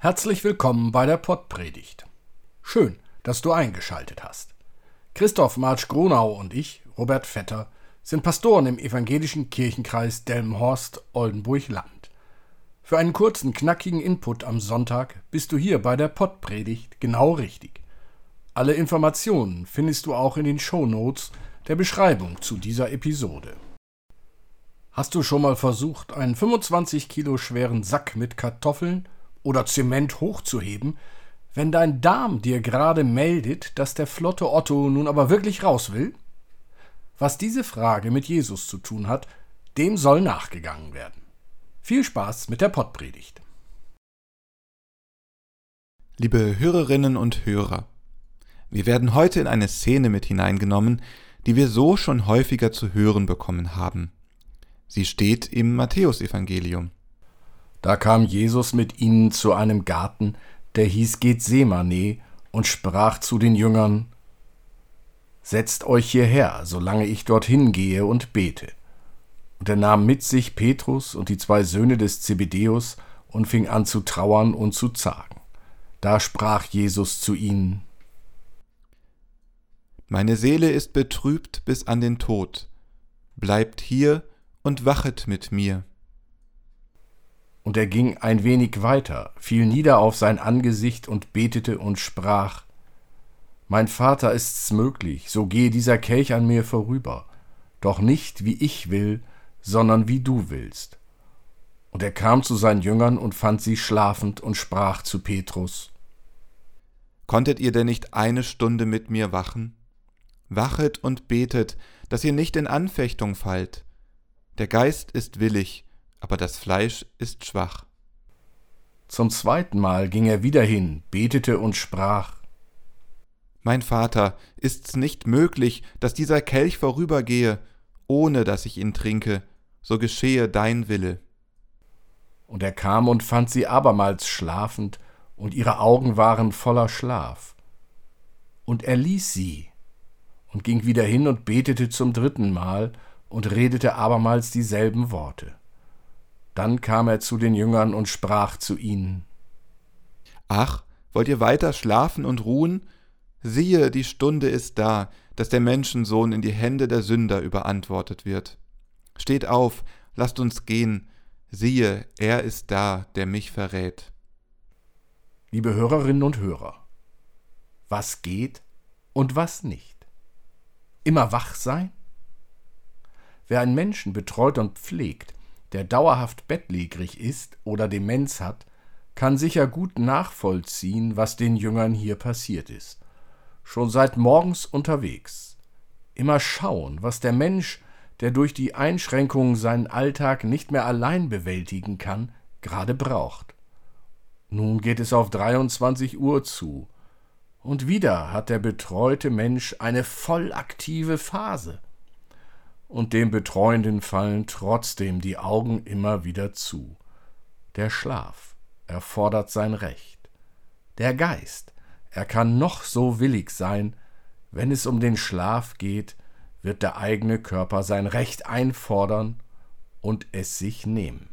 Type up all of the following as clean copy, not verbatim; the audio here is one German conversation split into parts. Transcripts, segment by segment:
Herzlich willkommen bei der PodPredigt. Schön, dass du eingeschaltet hast. Christoph Martsch-Grunau und ich, Robert Vetter, sind Pastoren im evangelischen Kirchenkreis Delmenhorst-Oldenburg-Land. Für einen kurzen, knackigen Input am Sonntag bist du hier bei der PodPredigt genau richtig. Alle Informationen findest du auch in den Shownotes der Beschreibung zu dieser Episode. Hast du schon mal versucht, einen 25 Kilo schweren Sack mit Kartoffeln oder Zement hochzuheben, wenn dein Darm dir gerade meldet, dass der flotte Otto nun aber wirklich raus will? Was diese Frage mit Jesus zu tun hat, dem soll nachgegangen werden. Viel Spaß mit der PodPredigt. Liebe Hörerinnen und Hörer, wir werden heute in eine Szene mit hineingenommen, die wir so schon häufiger zu hören bekommen haben. Sie steht im Matthäusevangelium. Da kam Jesus mit ihnen zu einem Garten, der hieß Gethsemane, und sprach zu den Jüngern: Setzt euch hierher, solange ich dorthin gehe und bete. Und er nahm mit sich Petrus und die 2 Söhne des Zebedäus und fing an zu trauern und zu zagen. Da sprach Jesus zu ihnen: Meine Seele ist betrübt bis an den Tod. Bleibt hier und wachet mit mir. Und er ging ein wenig weiter, fiel nieder auf sein Angesicht und betete und sprach: Mein Vater, ist's möglich, so gehe dieser Kelch an mir vorüber, doch nicht wie ich will, sondern wie du willst. Und er kam zu seinen Jüngern und fand sie schlafend und sprach zu Petrus: Konntet ihr denn nicht eine Stunde mit mir wachen? Wachet und betet, dass ihr nicht in Anfechtung fallt. Der Geist ist willig, aber das Fleisch ist schwach. Zum 2. Mal ging er wieder hin, betete und sprach: Mein Vater, ist's nicht möglich, dass dieser Kelch vorübergehe, ohne dass ich ihn trinke, so geschehe dein Wille. Und er kam und fand sie abermals schlafend, und ihre Augen waren voller Schlaf. Und er ließ sie und ging wieder hin und betete zum 3. Mal und redete abermals dieselben Worte. Dann kam er zu den Jüngern und sprach zu ihnen: Ach, wollt ihr weiter schlafen und ruhen? Siehe, die Stunde ist da, dass der Menschensohn in die Hände der Sünder überantwortet wird. Steht auf, lasst uns gehen. Siehe, er ist da, der mich verrät. Liebe Hörerinnen und Hörer, was geht und was nicht? Immer wach sein? Wer einen Menschen betreut und pflegt, der dauerhaft bettlägerig ist oder Demenz hat, kann sicher gut nachvollziehen, was den Jüngern hier passiert ist. Schon seit morgens unterwegs. Immer schauen, was der Mensch, der durch die Einschränkungen seinen Alltag nicht mehr allein bewältigen kann, gerade braucht. Nun geht es auf 23 Uhr zu. Und wieder hat der betreute Mensch eine voll aktive Phase. Und dem Betreuenden fallen trotzdem die Augen immer wieder zu. Der Schlaf erfordert sein Recht. Der Geist, er kann noch so willig sein, wenn es um den Schlaf geht, wird der eigene Körper sein Recht einfordern und es sich nehmen.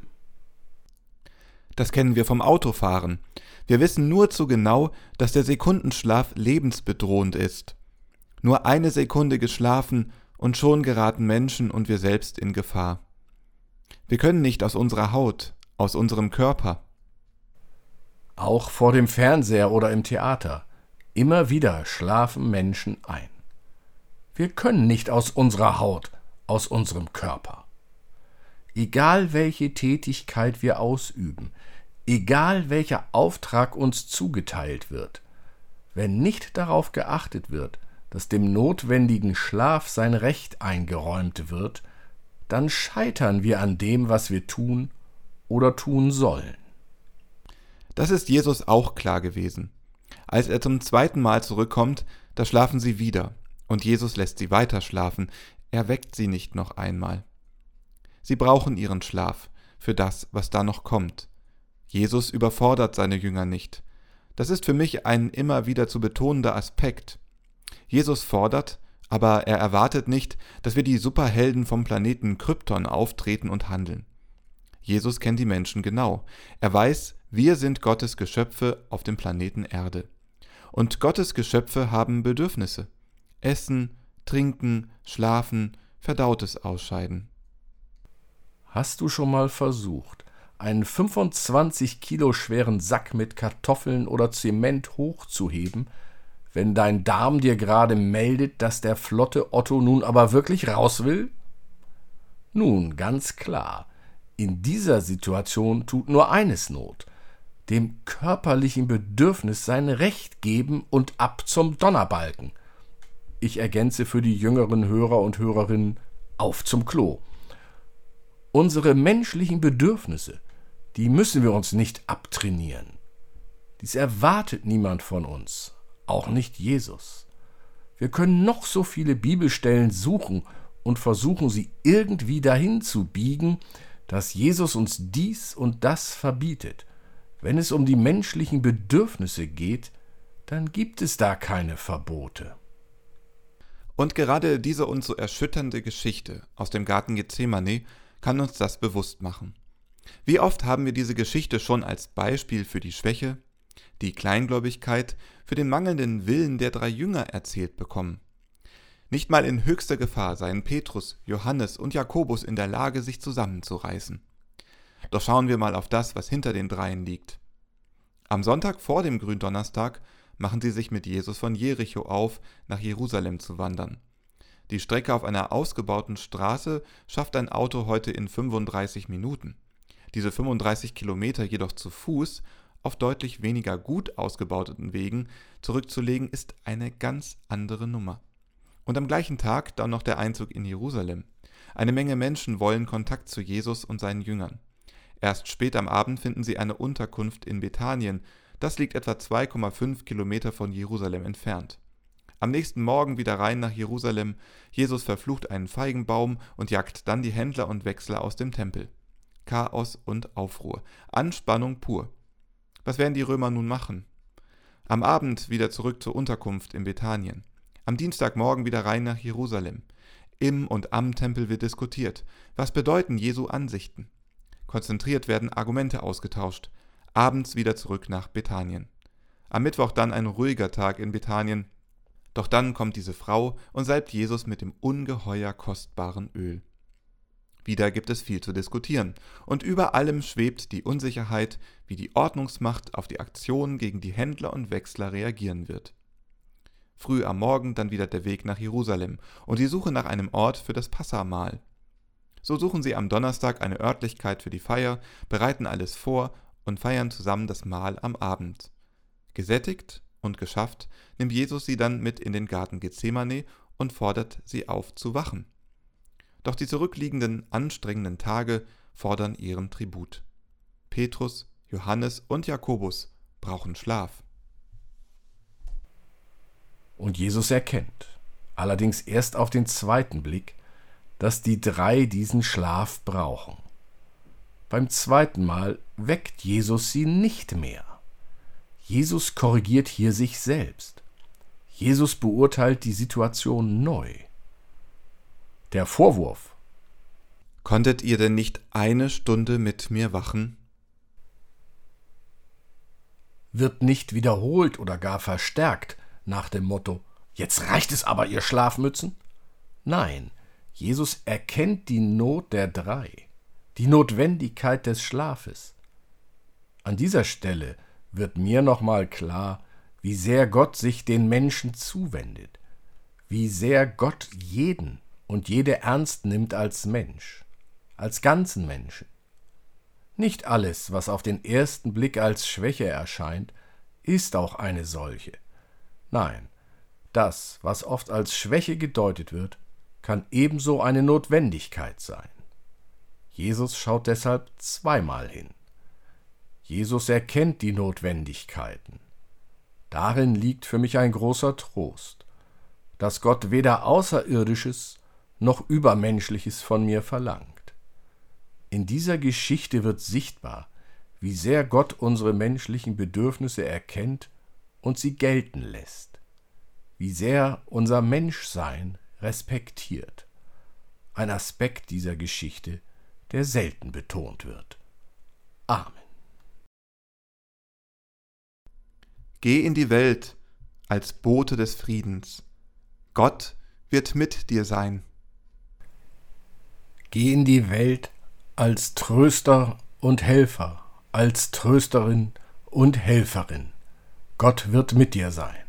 Das kennen wir vom Autofahren. Wir wissen nur zu genau, dass der Sekundenschlaf lebensbedrohend ist. Nur eine Sekunde geschlafen, und schon geraten Menschen und wir selbst in Gefahr. Wir können nicht aus unserer Haut, aus unserem Körper. Auch vor dem Fernseher oder im Theater. Immer wieder schlafen Menschen ein. Wir können nicht aus unserer Haut, aus unserem Körper. Egal welche Tätigkeit wir ausüben, egal welcher Auftrag uns zugeteilt wird, wenn nicht darauf geachtet wird, dass dem notwendigen Schlaf sein Recht eingeräumt wird, dann scheitern wir an dem, was wir tun oder tun sollen. Das ist Jesus auch klar gewesen. Als er zum 2. Mal zurückkommt, da schlafen sie wieder und Jesus lässt sie weiter schlafen, er weckt sie nicht noch einmal. Sie brauchen ihren Schlaf für das, was da noch kommt. Jesus überfordert seine Jünger nicht. Das ist für mich ein immer wieder zu betonender Aspekt. Jesus fordert, aber er erwartet nicht, dass wir die Superhelden vom Planeten Krypton auftreten und handeln. Jesus kennt die Menschen genau. Er weiß, Wir sind Gottes Geschöpfe auf dem Planeten Erde. Und Gottes Geschöpfe haben Bedürfnisse. Essen, trinken, schlafen, Verdautes ausscheiden. Hast du schon mal versucht, einen 25 Kilo schweren Sack mit Kartoffeln oder Zement hochzuheben, wenn dein Darm dir gerade meldet, dass der flotte Otto nun aber wirklich raus will? Nun, ganz klar, in dieser Situation tut nur eines Not: dem körperlichen Bedürfnis sein Recht geben und ab zum Donnerbalken. Ich ergänze für die jüngeren Hörer und Hörerinnen: auf zum Klo. Unsere menschlichen Bedürfnisse, die müssen wir uns nicht abtrainieren. Dies erwartet niemand von uns, auch nicht Jesus. Wir können noch so viele Bibelstellen suchen und versuchen, sie irgendwie dahin zu biegen, dass Jesus uns dies und das verbietet. Wenn es um die menschlichen Bedürfnisse geht, dann gibt es da keine Verbote. Und gerade diese uns so erschütternde Geschichte aus dem Garten Gethsemane kann uns das bewusst machen. Wie oft haben wir diese Geschichte schon als Beispiel für die Schwäche, die Kleingläubigkeit, für den mangelnden Willen der drei Jünger erzählt bekommen. Nicht mal in höchster Gefahr seien Petrus, Johannes und Jakobus in der Lage, sich zusammenzureißen. Doch schauen wir mal auf das, was hinter den dreien liegt. Am Sonntag vor dem Gründonnerstag machen sie sich mit Jesus von Jericho auf, nach Jerusalem zu wandern. Die Strecke auf einer ausgebauten Straße schafft ein Auto heute in 35 Minuten. Diese 35 Kilometer jedoch zu Fuß, auf deutlich weniger gut ausgebauten Wegen, zurückzulegen, ist eine ganz andere Nummer. Und am gleichen Tag dann noch der Einzug in Jerusalem. Eine Menge Menschen wollen Kontakt zu Jesus und seinen Jüngern. Erst spät am Abend finden sie eine Unterkunft in Bethanien. Das liegt etwa 2,5 Kilometer von Jerusalem entfernt. Am nächsten Morgen wieder rein nach Jerusalem. Jesus verflucht einen Feigenbaum und jagt dann die Händler und Wechsler aus dem Tempel. Chaos und Aufruhr. Anspannung pur. Was werden die Römer nun machen? Am Abend wieder zurück zur Unterkunft in Bethanien. Am Dienstagmorgen wieder rein nach Jerusalem. Im und am Tempel wird diskutiert. Was bedeuten Jesu Ansichten? Konzentriert werden Argumente ausgetauscht. Abends wieder zurück nach Bethanien. Am Mittwoch dann ein ruhiger Tag in Bethanien. Doch dann kommt diese Frau und salbt Jesus mit dem ungeheuer kostbaren Öl. Wieder gibt es viel zu diskutieren. Und über allem schwebt die Unsicherheit, wie die Ordnungsmacht auf die Aktionen gegen die Händler und Wechsler reagieren wird. Früh am Morgen dann wieder der Weg nach Jerusalem und die Suche nach einem Ort für das Passamahl. So suchen sie am Donnerstag eine Örtlichkeit für die Feier, bereiten alles vor und feiern zusammen das Mahl am Abend. Gesättigt und geschafft, nimmt Jesus sie dann mit in den Garten Gethsemane und fordert sie auf zu wachen. Doch die zurückliegenden, anstrengenden Tage fordern ihren Tribut. Petrus, Johannes und Jakobus brauchen Schlaf. Und Jesus erkennt, allerdings erst auf den zweiten Blick, dass die drei diesen Schlaf brauchen. Beim zweiten Mal weckt Jesus sie nicht mehr. Jesus korrigiert hier sich selbst. Jesus beurteilt die Situation neu. Der Vorwurf: Konntet ihr denn nicht eine Stunde mit mir wachen? Wird nicht wiederholt oder gar verstärkt nach dem Motto: Jetzt reicht es aber, ihr Schlafmützen? Nein, Jesus erkennt die Not der drei, die Notwendigkeit des Schlafes. An dieser Stelle wird mir nochmal klar, wie sehr Gott sich den Menschen zuwendet, wie sehr Gott jeden und jede ernst nimmt als Mensch, als ganzen Menschen. Nicht alles, was auf den ersten Blick als Schwäche erscheint, ist auch eine solche. Nein, das, was oft als Schwäche gedeutet wird, kann ebenso eine Notwendigkeit sein. Jesus schaut deshalb zweimal hin. Jesus erkennt die Notwendigkeiten. Darin liegt für mich ein großer Trost, dass Gott weder Außerirdisches noch Übermenschliches von mir verlangt. In dieser Geschichte wird sichtbar, wie sehr Gott unsere menschlichen Bedürfnisse erkennt und sie gelten lässt, wie sehr unser Menschsein respektiert. Ein Aspekt dieser Geschichte, der selten betont wird. Amen. Geh in die Welt als Bote des Friedens. Gott wird mit dir sein. Geh in die Welt als Tröster und Helfer, als Trösterin und Helferin. Gott wird mit dir sein.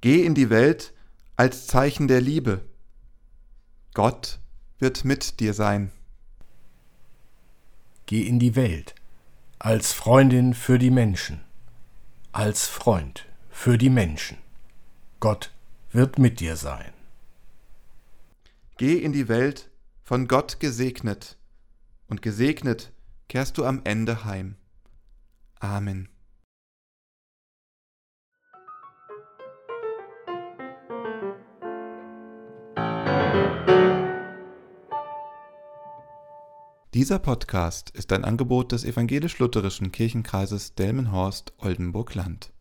Geh in die Welt als Zeichen der Liebe. Gott wird mit dir sein. Geh in die Welt als Freundin für die Menschen, als Freund für die Menschen. Gott wird mit dir sein. Geh in die Welt von Gott gesegnet, und gesegnet kehrst du am Ende heim. Amen. Dieser Podcast ist ein Angebot des evangelisch-lutherischen Kirchenkreises Delmenhorst-Oldenburg-Land.